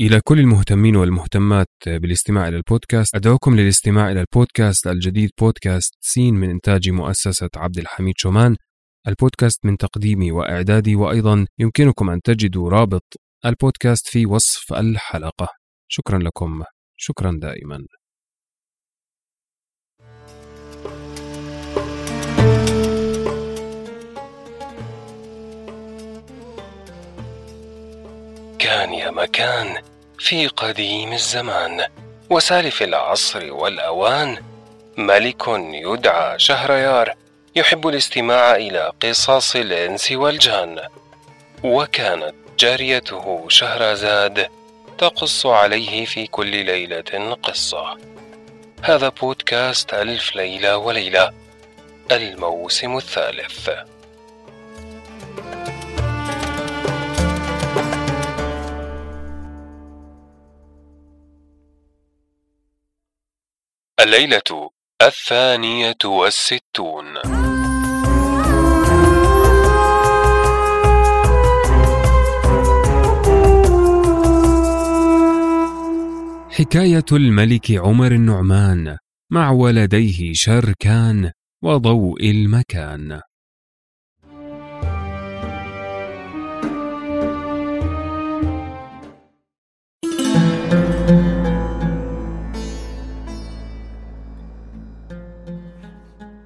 إلى كل المهتمين والمهتمات بالاستماع إلى البودكاست، أدعوكم للاستماع إلى البودكاست الجديد بودكاست سين من إنتاج مؤسسة عبد الحميد شومان. البودكاست من تقديمي وإعدادي، وأيضا يمكنكم أن تجدوا رابط البودكاست في وصف الحلقة. شكرا لكم، شكرا دائما. كان يا مكان في قديم الزمان وسالف العصر والأوان، ملك يدعى شهريار يحب الاستماع إلى قصص الإنس والجان. وكانت جاريته شهرزاد تقص عليه في كل ليلة قصة. هذا بودكاست ألف ليلة وليلة، الموسم الثالث. الليلة الثانية والستون. حكاية الملك عمر النعمان مع ولديه شركان وضوء المكان.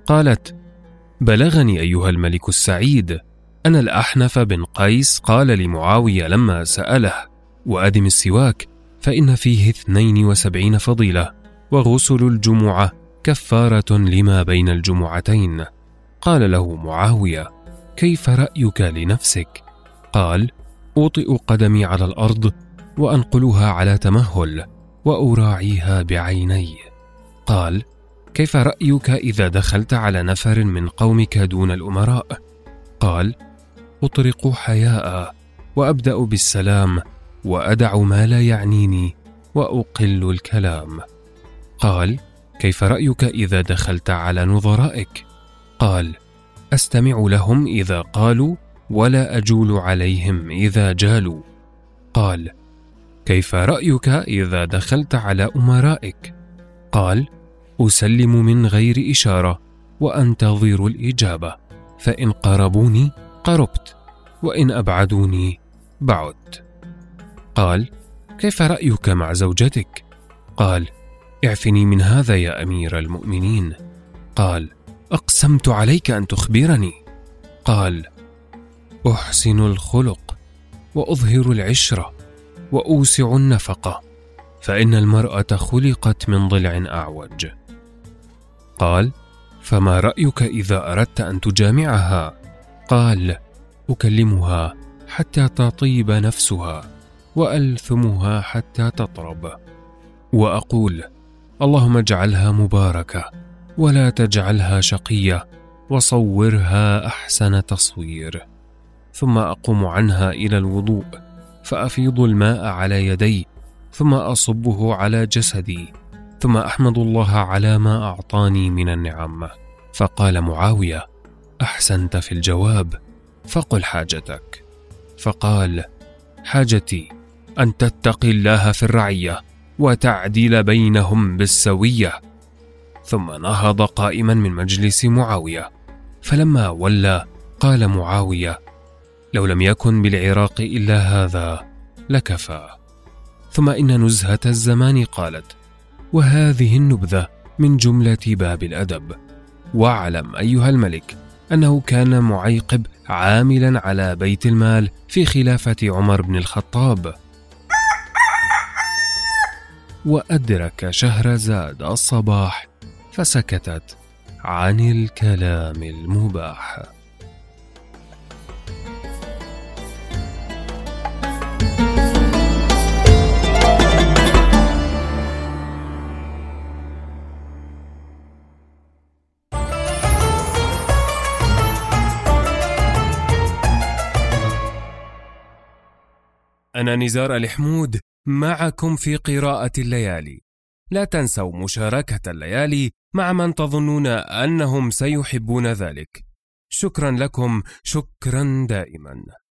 قالت: بلغني أيها الملك السعيد أن الأحنف بن قيس قال لمعاوية لما سأله: وأدم السواك فإن فيه 72 فضيلة، وغسل الجمعة كفارة لما بين الجمعتين. قال له معاوية: كيف رأيك لنفسك؟ قال: أوطئ قدمي على الأرض وأنقلها على تمهل وأراعيها بعيني. قال: كيف رأيك إذا دخلت على نفر من قومك دون الأمراء؟ قال: أطرق حياء وأبدأ بالسلام وأدع ما لا يعنيني وأقل الكلام. قال: كيف رأيك إذا دخلت على نظرائك؟ قال: أستمع لهم إذا قالوا ولا أجول عليهم إذا جالوا. قال: كيف رأيك إذا دخلت على أمرائك؟ قال: أسلم من غير إشارة وأنتظر الإجابة، فإن قربوني قربت وإن أبعدوني بعدت. قال: كيف رأيك مع زوجتك؟ قال: اعفني من هذا يا أمير المؤمنين. قال: أقسمت عليك أن تخبرني. قال: أحسن الخلق وأظهر العشرة وأوسع النفقة، فإن المرأة خلقت من ضلع أعوج. قال: فما رأيك إذا أردت أن تجامعها؟ قال: أكلمها حتى تطيب نفسها وألثمها حتى تطرب، وأقول: اللهم اجعلها مباركة ولا تجعلها شقية، وصورها أحسن تصوير. ثم أقوم عنها إلى الوضوء فأفيض الماء على يدي، ثم أصبه على جسدي، ثم أحمد الله على ما أعطاني من النعم. فقال معاوية: أحسنت في الجواب، فقل حاجتك. فقال: حاجتي أن تتقي الله في الرعية وتعدل بينهم بالسوية. ثم نهض قائما من مجلس معاوية، فلما ولى قال معاوية: لو لم يكن بالعراق إلا هذا لكفى. ثم إن نزهة الزمان قالت: وهذه النبذة من جملة باب الأدب. واعلم أيها الملك أنه كان معيقب عاملا على بيت المال في خلافة عمر بن الخطاب. وأدرك شهرزاد الصباح فسكتت عن الكلام المباح. أنا نزار الحمود معكم في قراءة الليالي. لا تنسوا مشاركة الليالي مع من تظنون أنهم سيحبون ذلك. شكرا لكم، شكرا دائما.